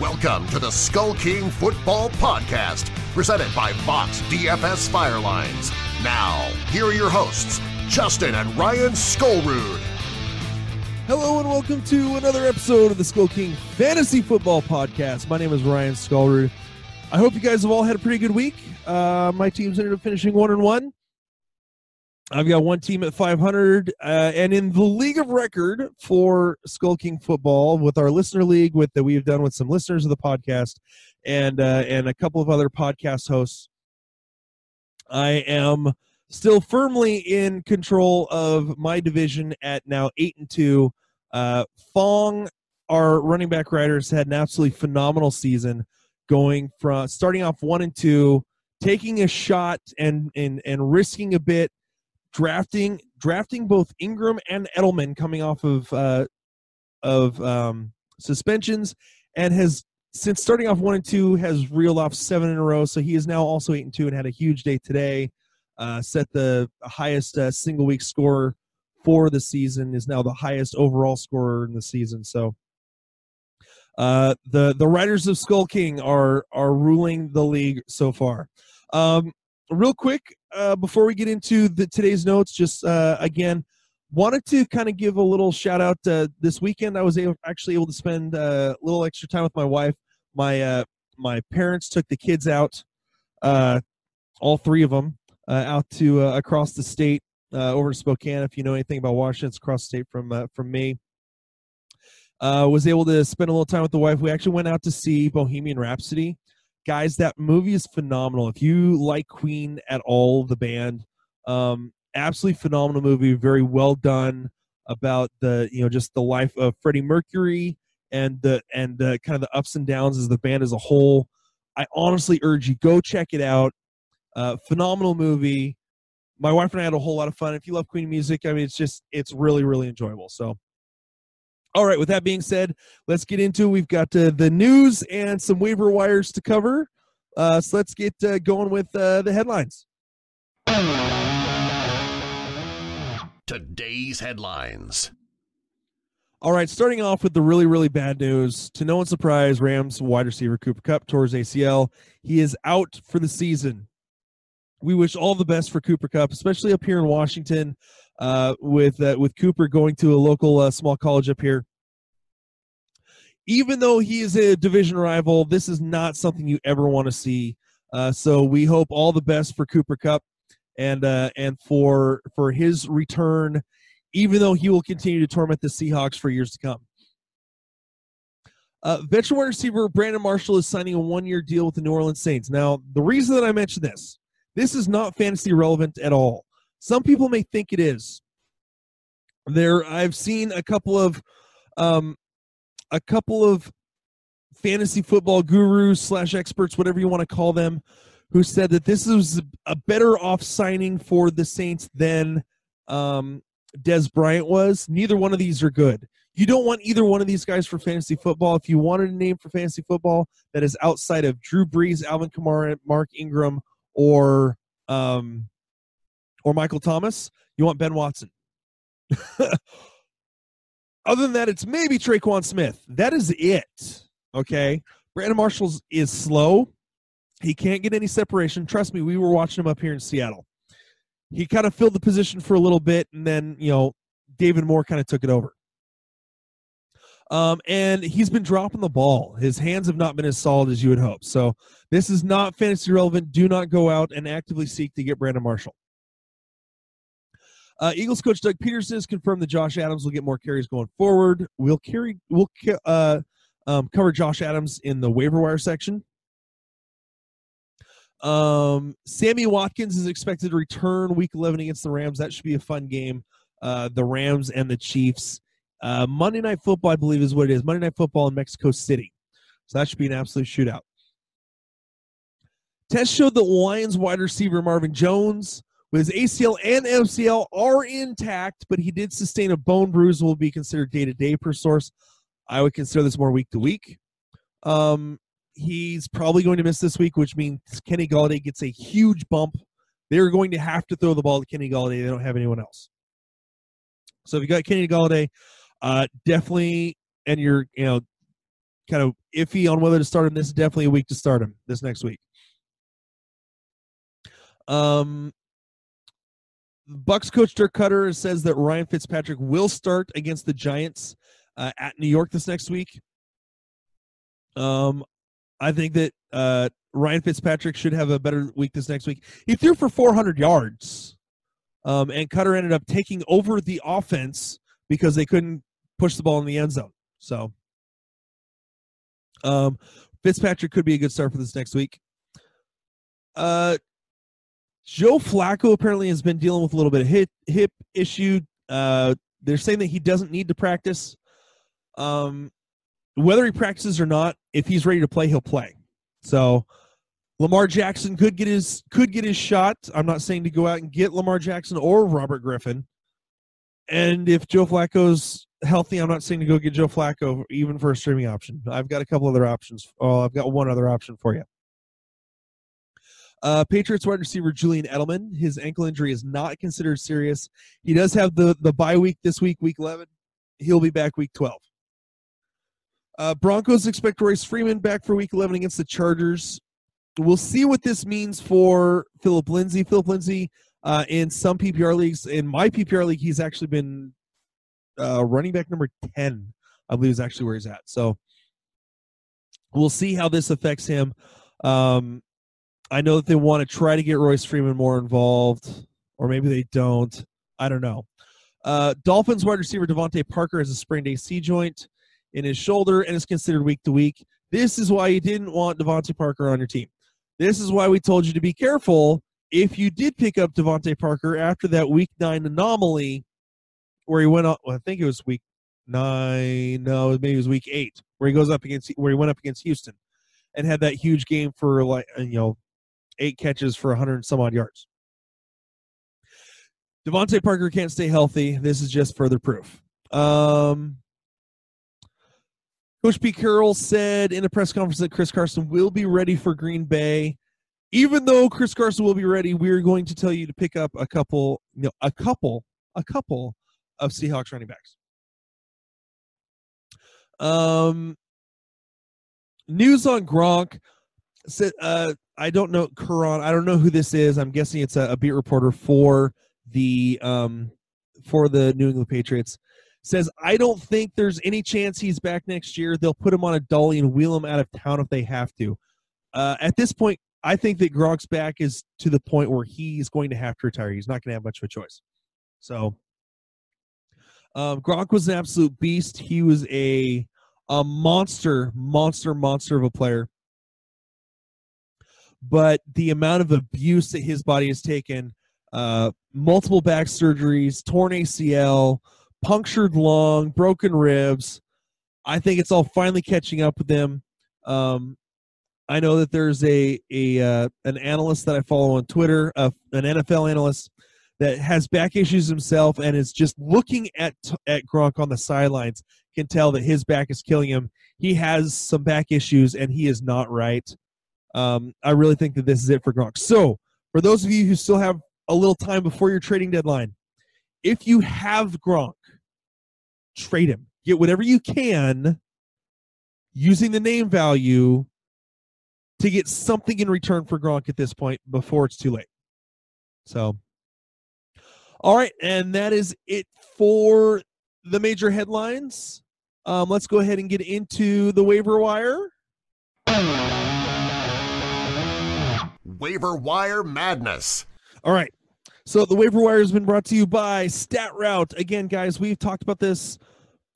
Welcome to the Skull King Football Podcast, presented by Vox DFS Firelines. Now, here are your hosts, Justin and Ryan Skollrud. Hello and welcome to another episode of the Skull King Fantasy Football Podcast. My name is Ryan Skollrud. I hope you guys have all had a pretty good week. My team's ended up finishing 1-1. I've got one team at 500, and in the league of record for Skull King Football with our listener league that we've done with some listeners of the podcast and a couple of other podcast hosts, I am still firmly in control of my division at now 8-2. Fong, our running back writer, has had an absolutely phenomenal season, going from starting off 1-2, taking a shot and risking a bit. Drafting both Ingram and Edelman coming off of suspensions, and has, since starting off 1-2, has reeled off 7 in a row. So he is now also 8-2 and had a huge day today. Set the highest single week score for the season, is now the highest overall scorer in the season. So the writers of Skull King are ruling the league so far. Real quick, before we get into today's notes, just again, wanted to kind of give a little shout out. This weekend, I was actually able to spend a little extra time with my wife. My parents took the kids out, all three of them, out to across the state, over to Spokane. If you know anything about Washington, it's across the state from me. Was able to spend a little time with the wife. We actually went out to see Bohemian Rhapsody. Guys, that movie is phenomenal. If you like Queen at all, the band, absolutely phenomenal movie. Very well done about just the life of Freddie Mercury and the kind of the ups and downs as the band as a whole. I honestly urge you, go check it out. Phenomenal movie. My wife and I had a whole lot of fun. If you love Queen music, I mean, it's really, really enjoyable. So, all right, with that being said, let's get into it. We've got the news and some waiver wires to cover. So let's get going with the headlines. Today's headlines. All right, starting off with the really, really bad news. To no one's surprise, Rams wide receiver Cooper Kupp tore his ACL. He is out for the season. We wish all the best for Cooper Kupp, especially up here in Washington. With Cooper going to a local small college up here. Even though he is a division rival, this is not something you ever want to see. So we hope all the best for Cooper Kupp and for his return, even though he will continue to torment the Seahawks for years to come. Veteran wide receiver Brandon Marshall is signing a one-year deal with the New Orleans Saints. Now, the reason that I mention this is not fantasy relevant at all. Some people may think it is. I've seen a couple of fantasy football gurus / experts, whatever you want to call them, who said that this is a better off signing for the Saints than Des Bryant was. Neither one of these are good. You don't want either one of these guys for fantasy football. If you wanted a name for fantasy football that is outside of Drew Brees, Alvin Kamara, Mark Ingram, or Michael Thomas, you want Ben Watson. Other than that, it's maybe Traquan Smith. That is it, okay? Brandon Marshall is slow. He can't get any separation. Trust me, we were watching him up here in Seattle. He kind of filled the position for a little bit, and then, David Moore kind of took it over. And he's been dropping the ball. His hands have not been as solid as you would hope. So this is not fantasy relevant. Do not go out and actively seek to get Brandon Marshall. Eagles coach Doug Peterson has confirmed that Josh Adams will get more carries going forward. We'll cover Josh Adams in the waiver wire section. Sammy Watkins is expected to return Week 11 against the Rams. That should be a fun game. The Rams and the Chiefs. Monday Night Football, I believe is what it is. Monday Night Football in Mexico City. So that should be an absolute shootout. Tests showed that Lions wide receiver Marvin Jones, with his ACL and MCL, are intact, but he did sustain a bone bruise, will be considered day-to-day per source. I would consider this more week-to-week. He's probably going to miss this week, which means Kenny Galladay gets a huge bump. They're going to have to throw the ball to Kenny Galladay. They don't have anyone else. So if you got Kenny Galladay, definitely, and you're kind of iffy on whether to start him, this is definitely a week to start him this next week. Bucks coach Dirk Cutter says that Ryan Fitzpatrick will start against the Giants at New York this next week. I think that Ryan Fitzpatrick should have a better week this next week. He threw for 400 yards, and Cutter ended up taking over the offense because they couldn't push the ball in the end zone. So Fitzpatrick could be a good start for this next week. Joe Flacco apparently has been dealing with a little bit of hip issue. They're saying that he doesn't need to practice. Whether he practices or not, if he's ready to play, he'll play. So Lamar Jackson could get his shot. I'm not saying to go out and get Lamar Jackson or Robert Griffin. And if Joe Flacco's healthy, I'm not saying to go get Joe Flacco even for a streaming option. I've got a couple other options. Oh, I've got one other option for you. Patriots wide receiver Julian Edelman, his ankle injury is not considered serious. He does have the bye week this week, week 11. He'll be back week 12. Broncos expect Royce Freeman back for week 11 against the Chargers. We'll see what this means for Philip Lindsay. Philip Lindsay, in some PPR leagues, in my PPR league, he's actually been running back number 10, I believe is actually where he's at. So we'll see how this affects him. I know that they want to try to get Royce Freeman more involved, or maybe they don't. I don't know. Dolphins wide receiver Devontae Parker has a sprained AC joint in his shoulder and is considered week to week. This is why you didn't want Devontae Parker on your team. This is why we told you to be careful if you did pick up Devontae Parker after that week 9 anomaly where he went up. Well, I think it was week 9. No, maybe it was week 8 where he goes up against, where he went up against Houston and had that huge game for, like, 8 catches for 100 and some odd yards. Devontae Parker can't stay healthy. This is just further proof. Coach Pete Carroll said in a press conference that Chris Carson will be ready for Green Bay. Even though Chris Carson will be ready, we're going to tell you to pick up a couple of Seahawks running backs. News on Gronk. I don't know, Karan. I don't know who this is. I'm guessing it's a beat reporter for the New England Patriots. Says, I don't think there's any chance he's back next year. They'll put him on a dolly and wheel him out of town if they have to. At this point, I think that Gronk's back is to the point where he's going to have to retire. He's not going to have much of a choice. So Gronk was an absolute beast. He was a monster of a player. But the amount of abuse that his body has taken, multiple back surgeries, torn ACL, punctured lung, broken ribs. I think it's all finally catching up with them. I know that there's an analyst that I follow on Twitter, an NFL analyst that has back issues himself and is just looking at Gronk on the sidelines, can tell that his back is killing him. He has some back issues and he is not right. I really think that this is it for Gronk. So for those of you who still have a little time before your trading deadline, if you have Gronk, trade him. Get whatever you can using the name value to get something in return for Gronk at this point before it's too late. So, all right, and that is it for the major headlines. Let's go ahead and get into the waiver wire. Waiver wire madness. All right. So the waiver wire has been brought to you by StatRoute. Again, guys, we've talked about this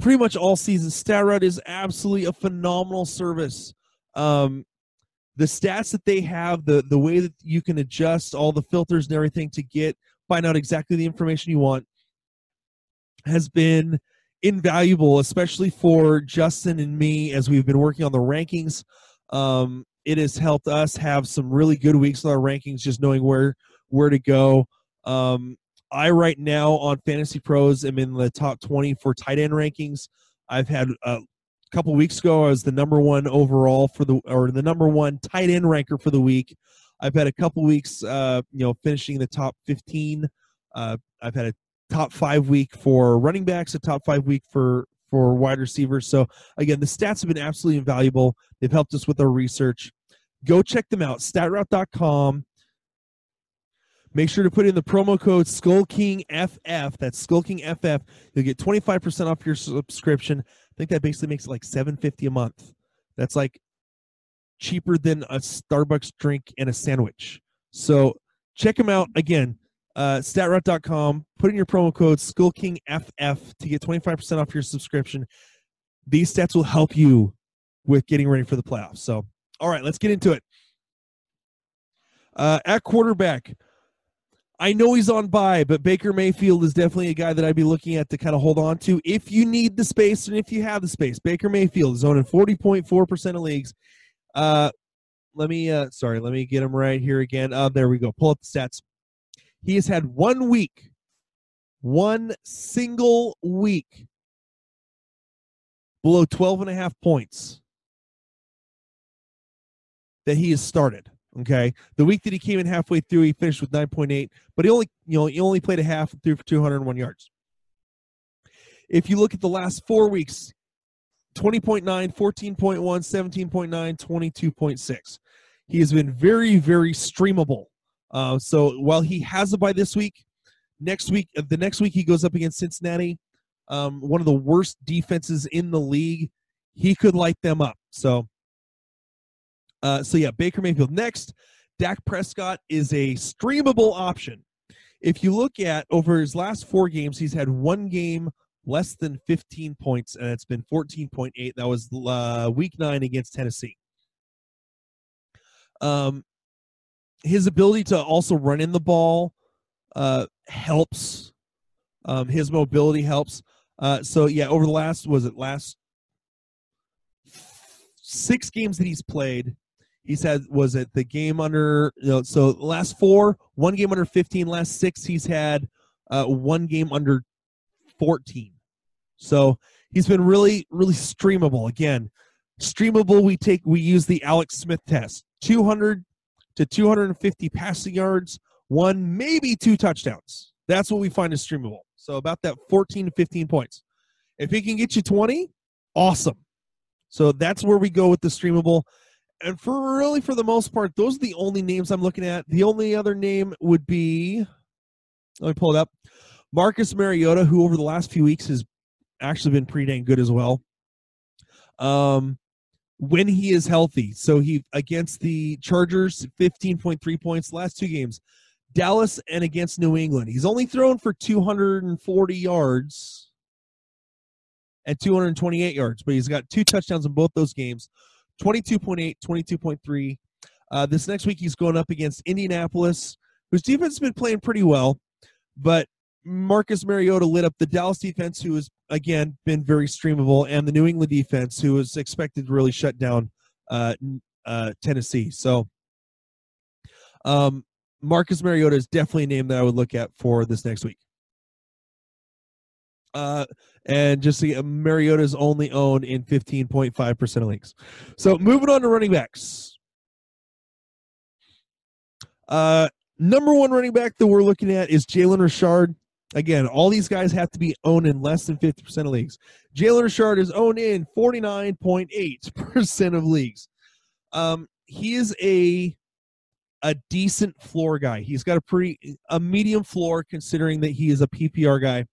pretty much all season. StatRoute is absolutely a phenomenal service. The stats that they have, the way that you can adjust all the filters and everything to find out exactly the information you want has been invaluable, especially for Justin and me as we've been working on the rankings. It has helped us have some really good weeks in our rankings, just knowing where to go. I right now on Fantasy Pros am in the top 20 for tight end rankings. I've had a couple weeks ago I was the number one overall for the number one tight end ranker for the week. I've had a couple weeks, finishing the top 15. I've had a top 5 week for running backs, a top 5 week for wide receivers. So again, the stats have been absolutely invaluable. They've helped us with our research. Go check them out, StatRoute.com. Make sure to put in the promo code SkullKingFF. That's SkullKingFF. You'll get 25% off your subscription. I think that basically makes it like $7.50 a month. That's like cheaper than a Starbucks drink and a sandwich. So check them out again. StatRoute.com. Put in your promo code SkullKingFF to get 25% off your subscription. These stats will help you with getting ready for the playoffs. So, all right, let's get into it. At quarterback, I know he's on bye, but Baker Mayfield is definitely a guy that I'd be looking at to kind of hold on to if you need the space and if you have the space. Baker Mayfield is owned in 40.4% of leagues. Let me get him right here again. There we go. Pull up the stats. He has had 1 week, one single week, below 12.5 points that he has started. Okay, the week that he came in halfway through, he finished with 9.8, but he only played a half and threw for 201 yards. If you look at the last 4 weeks, 20.9, 14.1, 17.9, 22.6. He has been very, very streamable. So while he has a bye this week, the next week he goes up against Cincinnati, one of the worst defenses in the league. He could light them up. So yeah, Baker Mayfield next. Dak Prescott is a streamable option. If you look at over his last four games, he's had one game less than 15 points, and it's been 14.8. That was week 9 against Tennessee. His ability to also run in the ball helps. His mobility helps. So yeah, over the last 6 games that he's played, he said was it the game under, so last 4, one game under 15, last 6 he's had one game under 14. So he's been really, really streamable. Again, streamable, we use the Alex Smith test. 200 to 250 passing yards, 1, maybe 2 touchdowns. That's what we find is streamable. So about that 14 to 15 points. If he can get you 20, awesome. So that's where we go with the streamable. And for the most part, those are the only names I'm looking at. The only other name would be, let me pull it up, Marcus Mariota, who over the last few weeks has actually been pretty dang good as well. When he is healthy. So he, against the Chargers, 15.3 points last 2 games. Dallas and against New England. He's only thrown for 240 yards and 228 yards, but he's got 2 touchdowns in both those games, 22.8, 22.3. This next week he's going up against Indianapolis, whose defense has been playing pretty well, but Marcus Mariota lit up the Dallas defense, who has, again, been very streamable, and the New England defense, who was expected to really shut down Tennessee. So Marcus Mariota is definitely a name that I would look at for this next week. And just see, Mariota is only owned in 15.5% of leagues. So moving on to running backs. Number one running back that we're looking at is Jalen Richard. Again, all these guys have to be owned in less than 50% of leagues. Jalen Richard is owned in 49.8% of leagues. He is a decent floor guy. He's got a medium floor considering that he is a PPR guy.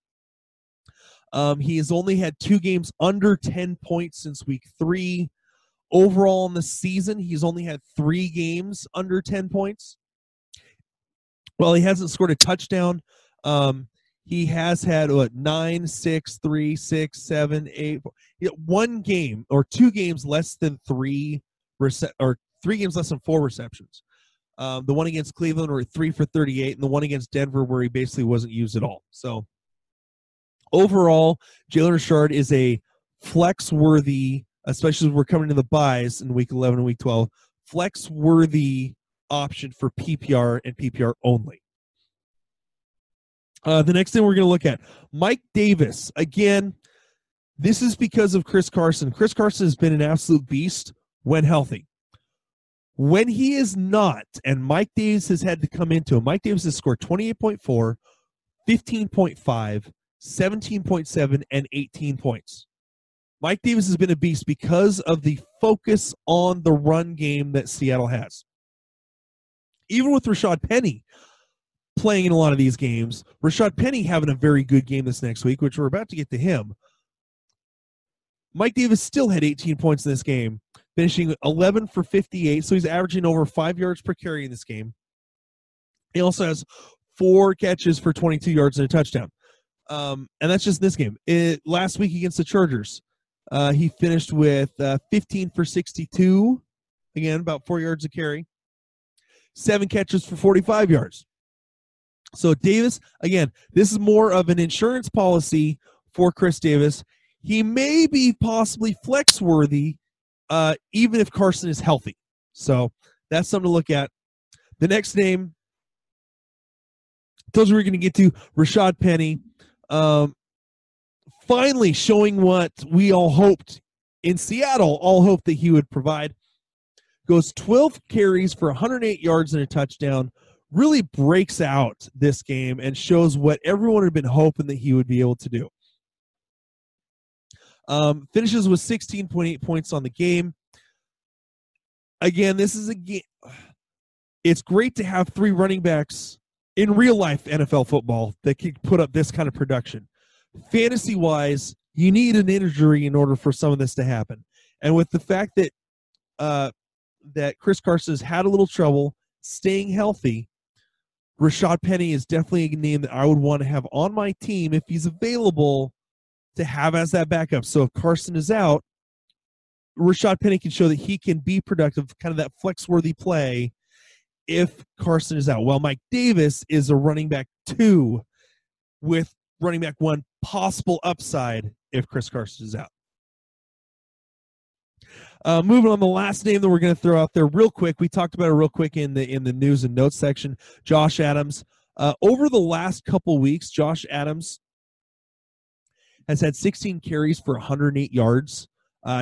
He has only had 2 games under 10 points since week 3. Overall in the season, he's only had 3 games under 10 points. Well, he hasn't scored a touchdown. He has had, 9, 6, 3, 6, 7, 8, 4. 1 game or 2 games less than 3 games less than 4 receptions. The one against Cleveland were 3 for 38, and the one against Denver where he basically wasn't used at all. So overall, Jalen Richard is a flex-worthy, especially as we're coming to the buys in Week 11 and Week 12, flex-worthy option for PPR and PPR only. The next thing we're going to look at, Mike Davis. Again, this is because of Chris Carson. Chris Carson has been an absolute beast when healthy. When he is not, and Mike Davis has had to come into him, Mike Davis has scored 28.4, 15.5, 17.7, and 18 points. Mike Davis has been a beast because of the focus on the run game that Seattle has. Even with Rashad Penny playing in a lot of these games, Rashad Penny having a very good game this next week, which we're about to get to him, Mike Davis still had 18 points in this game, finishing 11 for 58, so he's averaging over 5 yards per carry in this game. He also has 4 catches for 22 yards and a touchdown. And that's just this game. Last week against the Chargers, he finished with 15 for 62, again, about 4 yards a carry, 7 catches for 45 yards. So Davis, again, this is more of an insurance policy for Chris Davis. He may be possibly flex-worthy even if Carson is healthy. So that's something to look at. The next name, told you we were going to get to, Rashad Penny. Finally showing what we all hoped in Seattle, all hoped that he would provide. Goes 12 carries for 108 yards and a touchdown. Really breaks out this game and shows what everyone had been hoping that he would be able to do. Finishes with 16.8 points on the game. Again, this is a game. It's great to have 3 running backs in real life NFL football that can put up this kind of production. Fantasy-wise, you need an injury in order for some of this to happen. And with the fact that that Chris Carson has had a little trouble staying healthy, Rashad Penny is definitely a name that I would want to have on my team if he's available to have as that backup. So if Carson is out, Rashad Penny can show that he can be productive, kind of that flex-worthy play if Carson is out. Well, Mike Davis is a running back 2 with running back 1 possible upside if Chris Carson is out. Moving on, the last name that we're going to throw out there real quick. We talked about it real quick in the news and notes section. Josh Adams. Over the last couple weeks, Josh Adams has had 16 carries for 108 yards.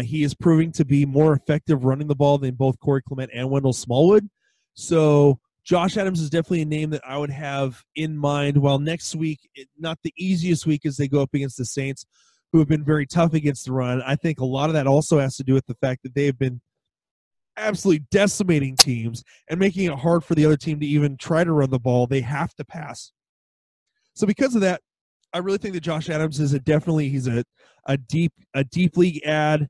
He is proving to be more effective running the ball than both Corey Clement and Wendell Smallwood. So Josh Adams is definitely a name that I would have in mind. While next week, not the easiest week as they go up against the Saints, who have been very tough against the run. I think a lot of that also has to do with the fact that they have been absolutely decimating teams and making it hard for the other team to even try to run the ball. They have to pass. So because of that, I really think that Josh Adams is a deep league ad,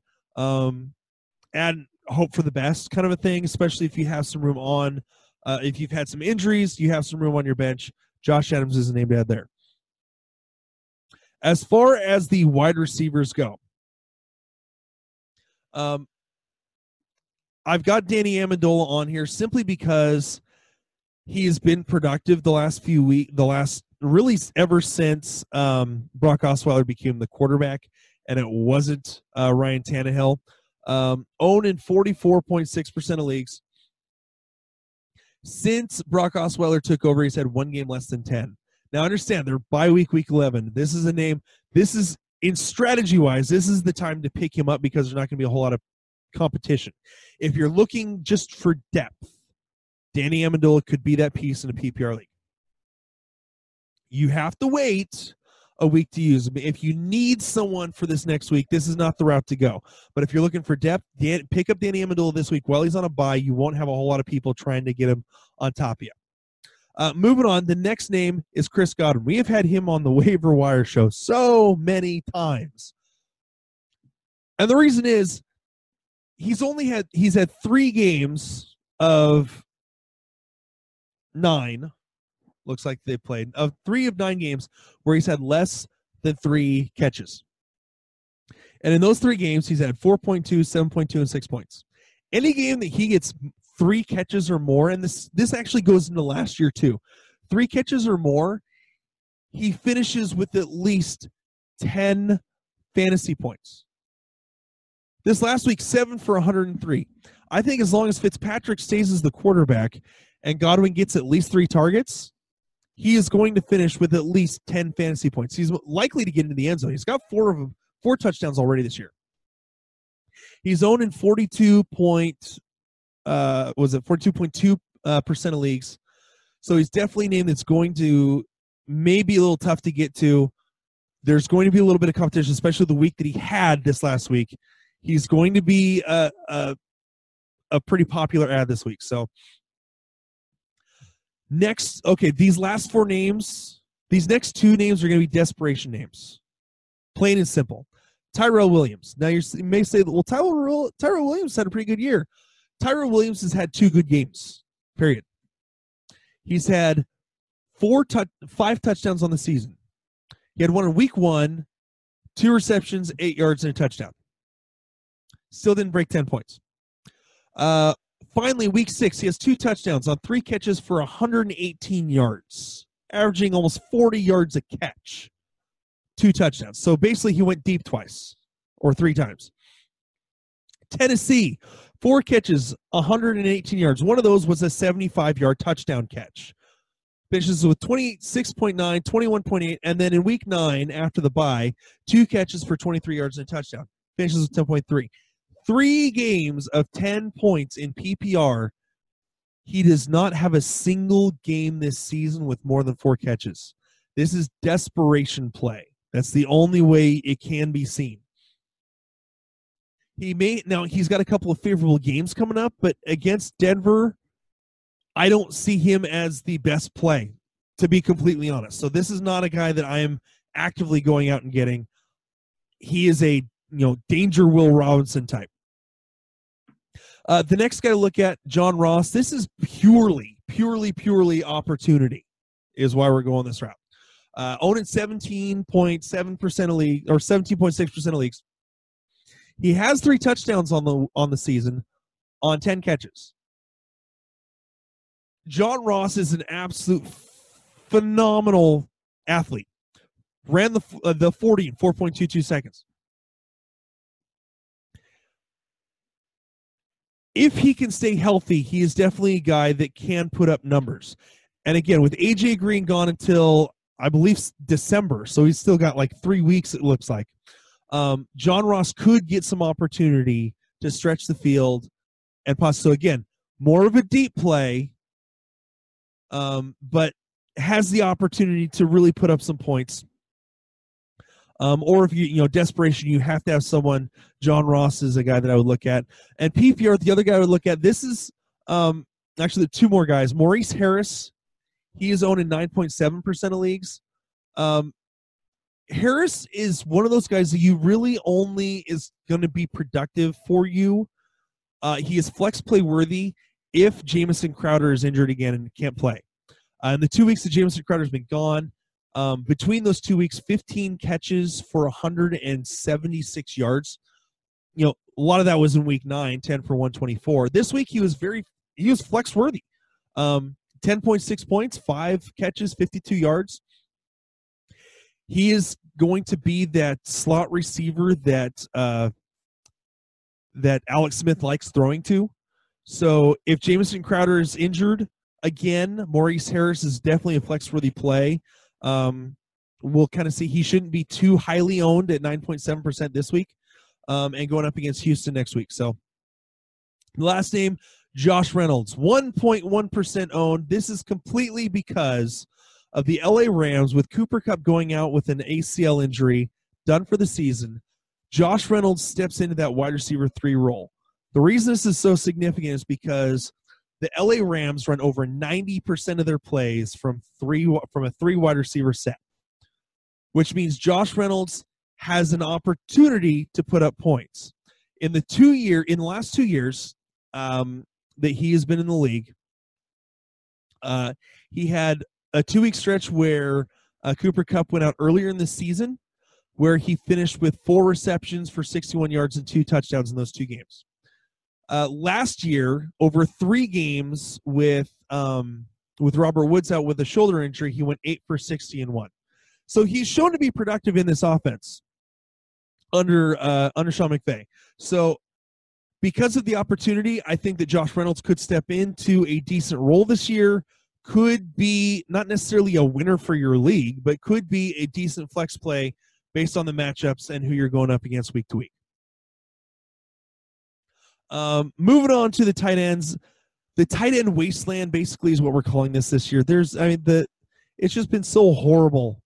hope for the best kind of a thing, especially if you have some room on, if you've had some injuries, you have some room on your bench. Josh Adams is a name to add there. As far as the wide receivers go, I've got Danny Amendola on here simply because he has been productive the last few weeks, really ever since Brock Osweiler became the quarterback, and it wasn't Ryan Tannehill. Owned in 44.6% of leagues. Since Brock Osweiler took over, he's had 1 game less than 10. Now, understand, they're bye week, week 11. This is a name. This is, in strategy-wise, this is the time to pick him up because there's not going to be a whole lot of competition. If you're looking just for depth, Danny Amendola could be that piece in a PPR league. You have to wait a week to use him. If you need someone for this next week, this is not the route to go. But if you're looking for depth, pick up Danny Amendola this week. While he's on a bye, you won't have a whole lot of people trying to get him on top of you. Moving on, the next name is Chris Godwin. We have had him on the waiver wire show so many times. And the reason is he's had 3 games of 9. Looks like they played, of 3 of 9 games where he's had less than 3 catches. And in those 3 games, he's had 4.2, 7.2, and 6 points. Any game that he gets 3 catches or more, and this actually goes into last year too, 3 catches or more, he finishes with at least 10 fantasy points. This last week, 7 for 103. I think as long as Fitzpatrick stays as the quarterback and Godwin gets at least 3 targets, he is going to finish with at least 10 fantasy points. He's likely to get into the end zone. He's got 4 of them, 4 touchdowns already this year. He's owned in 42.2% of leagues. So he's definitely a name that's going to maybe a little tough to get to. There's going to be a little bit of competition, especially the week that he had this last week. He's going to be a pretty popular ad this week. So next, okay, these last 4 names, these next 2 names are going to be desperation names. Plain and simple. Tyrell Williams. Now you may say, well, Tyrell Williams had a pretty good year. Tyrell Williams has had 2 good games, period. He's had 5 touchdowns on the season. He had 1 in week 1, 2 receptions, 8 yards, and a touchdown. Still didn't break 10 points. Finally, week 6, he has 2 touchdowns on 3 catches for 118 yards, averaging almost 40 yards a catch. 2 touchdowns. So basically, he went deep twice or 3 times. Tennessee, 4 catches, 118 yards. One of those was a 75-yard touchdown catch. Finishes with 26.9, 21.8, and then in week 9 after the bye, 2 catches for 23 yards and a touchdown. Finishes with 10.3. 3 games of 10 points in PPR. He does not have a single game this season with more than 4 catches. This is desperation play. That's the only way it can be seen. He's got a couple of favorable games coming up, but against Denver, I don't see him as the best play, to be completely honest. So this is not a guy that I am actively going out and getting. He is a danger Will Robinson type. The next guy to look at, John Ross. This is purely opportunity is why we're going this route. Owned in 17.7% of leagues, or 17.6% of leagues. He has 3 touchdowns on the season on 10 catches. John Ross is an absolute phenomenal athlete. Ran the 40 in 4.22 seconds. If he can stay healthy, he is definitely a guy that can put up numbers. And again, with A.J. Green gone until, I believe, December, so he's still got like 3 weeks, it looks like. John Ross could get some opportunity to stretch the field and possibly, so again, more of a deep play, but has the opportunity to really put up some points. Or if you desperation, you have to have someone. John Ross is a guy that I would look at. And PPR, the other guy I would look at, this is actually 2 more guys. Maurice Harris, he is owned in 9.7% of leagues. Harris is one of those guys that you really only is going to be productive for you. He is flex play worthy if Jamison Crowder is injured again and can't play. In the 2 weeks that Jamison Crowder has been gone, between those 2 weeks, 15 catches for 176 yards. A lot of that was in week 9, 10 for 124. This week he was flex worthy. 10.6 points, 5 catches, 52 yards. He is going to be that slot receiver that that Alex Smith likes throwing to. So if Jamison Crowder is injured again, Maurice Harris is definitely a flex worthy play. We'll kind of see. He shouldn't be too highly owned at 9.7% this week, and going up against Houston next week. So the last name, Josh Reynolds, 1.1% owned. This is completely because of the LA Rams with Cooper Kupp going out with an ACL injury, done for the season. Josh Reynolds steps into that wide receiver 3 role. The reason this is so significant is because the LA Rams run over 90% of their plays from a 3 wide receiver set, which means Josh Reynolds has an opportunity to put up points. In the last two years that he has been in the league, he had a 2-week stretch where Cooper Kupp went out earlier in the season, where he finished with 4 receptions for 61 yards and 2 touchdowns in those 2 games. Last year, over 3 games with Robert Woods out with a shoulder injury, he went 8 for 60 and 1. So he's shown to be productive in this offense under Sean McVay. So because of the opportunity, I think that Josh Reynolds could step into a decent role this year, could be not necessarily a winner for your league, but could be a decent flex play based on the matchups and who you're going up against week to week. Moving on to the tight ends. The tight end wasteland basically is what we're calling this year. It's just been so horrible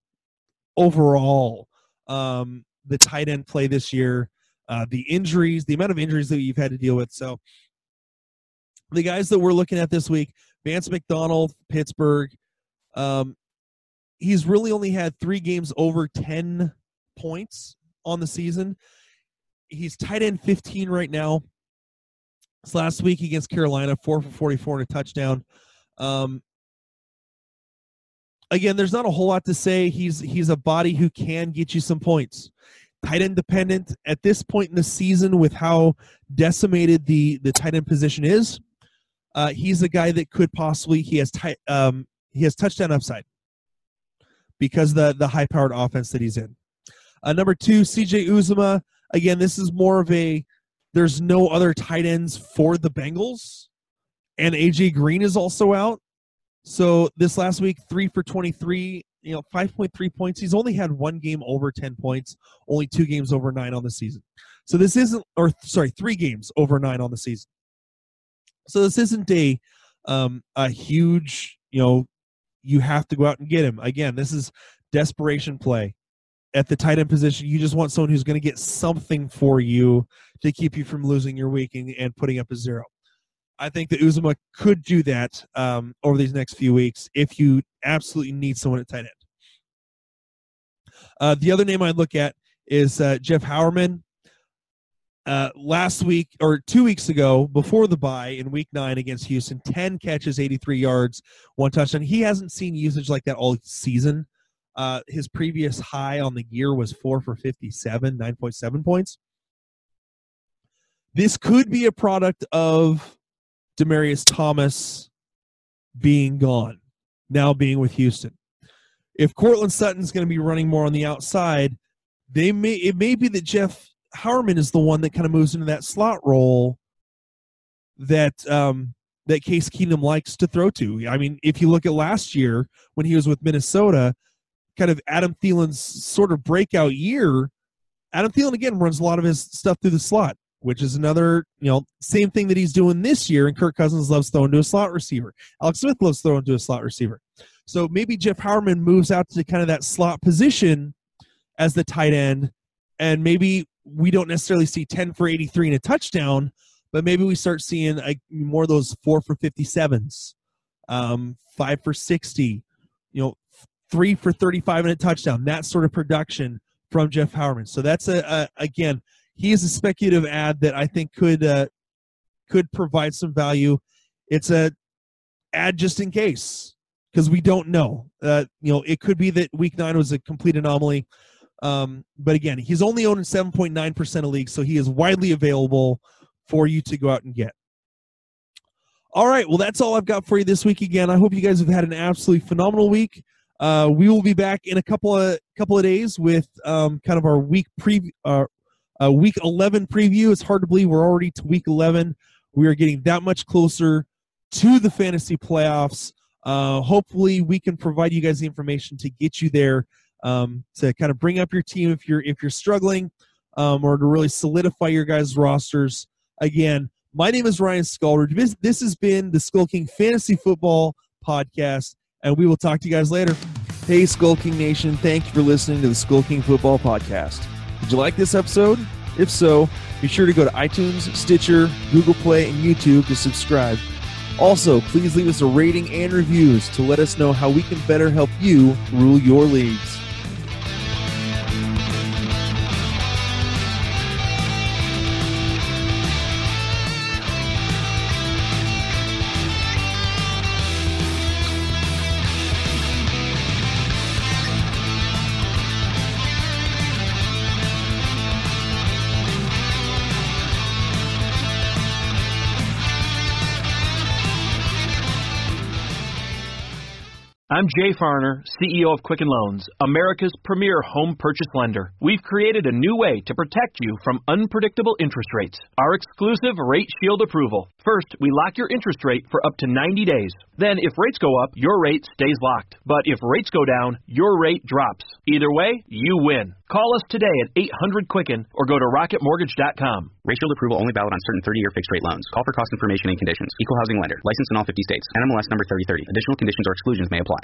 overall. The tight end play this year, the injuries, the amount of injuries that you've had to deal with. So the guys that we're looking at this week, Vance McDonald, Pittsburgh, he's really only had 3 games over 10 points on the season. He's tight end 15 right now. This last week against Carolina, 4 for 44 and a touchdown. Again, there's not a whole lot to say. He's a body who can get you some points. Tight end dependent at this point in the season with how decimated the tight end position is. He's a guy that could possibly he has touchdown upside because the high powered offense that he's in. Number 2, CJ Uzomah. Again, this is more of a there's no other tight ends for the Bengals, and A.J. Green is also out. So this last week, 3 for 23, 5.3 points. He's only had 1 game over 10 points, only 2 games over 9 on the season. So this isn't, 3 games over 9 on the season. So this isn't a huge, you have to go out and get him. Again, this is desperation play at the tight end position. You just want someone who's going to get something for you to keep you from losing your week and putting up a 0. I think that Uzomah could do that over these next few weeks if you absolutely need someone at tight end. The other name I'd look at is Jeff Howerman. Last week, or 2 weeks ago, before the bye in Week 9 against Houston, 10 catches, 83 yards, 1 touchdown. He hasn't seen usage like that all season. His previous high on the year was 4 for 57, 9.7 points. This could be a product of Demaryius Thomas being gone, now being with Houston. If Cortland Sutton's going to be running more on the outside, it may be that Jeff Howerman is the one that kind of moves into that slot role that Case Keenum likes to throw to. I mean, if you look at last year when he was with Minnesota, kind of Adam Thielen's sort of breakout year, Adam Thielen again runs a lot of his stuff through the slot, which is another, same thing that he's doing this year, and Kirk Cousins loves throwing to a slot receiver. Alex Smith loves throwing to a slot receiver. So maybe Jeff Howerman moves out to kind of that slot position as the tight end, and maybe we don't necessarily see 10 for 83 and a touchdown, but maybe we start seeing more of those 4 for 57s, 5 for 60, 3 for 35 and a touchdown, that sort of production from Jeff Howerman. So that's, again, he is a speculative ad that I think could provide some value. It's a ad just in case because we don't know. It could be that Week 9 was a complete anomaly. But again, he's only owned in 7.9% of leagues, so he is widely available for you to go out and get. All right, well, that's all I've got for you this week. Again, I hope you guys have had an absolutely phenomenal week. We will be back in a couple of days with kind of our week preview. Week 11 preview. It's hard to believe we're already to Week 11. We are getting that much closer to the fantasy playoffs. Hopefully, we can provide you guys the information to get you there to kind of bring up your team if you're struggling or to really solidify your guys' rosters. Again, my name is Ryan Skollrud. This has been the Skull King Fantasy Football Podcast, and we will talk to you guys later. Hey, Skull King Nation. Thank you for listening to the Skull King Football Podcast. Did you like this episode? If so, be sure to go to iTunes, Stitcher, Google Play, and YouTube to subscribe. Also, please leave us a rating and reviews to let us know how we can better help you rule your leagues. I'm Jay Farner, CEO of Quicken Loans, America's premier home purchase lender. We've created a new way to protect you from unpredictable interest rates. Our exclusive Rate Shield approval. First, we lock your interest rate for up to 90 days. Then, if rates go up, your rate stays locked. But if rates go down, your rate drops. Either way, you win. Call us today at 800-QUICKEN or go to rocketmortgage.com. Rate Shield approval only valid on certain 30-year fixed-rate loans. Call for cost information and conditions. Equal housing lender. Licensed in all 50 states. NMLS number 3030. Additional conditions or exclusions may apply.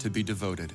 to be devoted.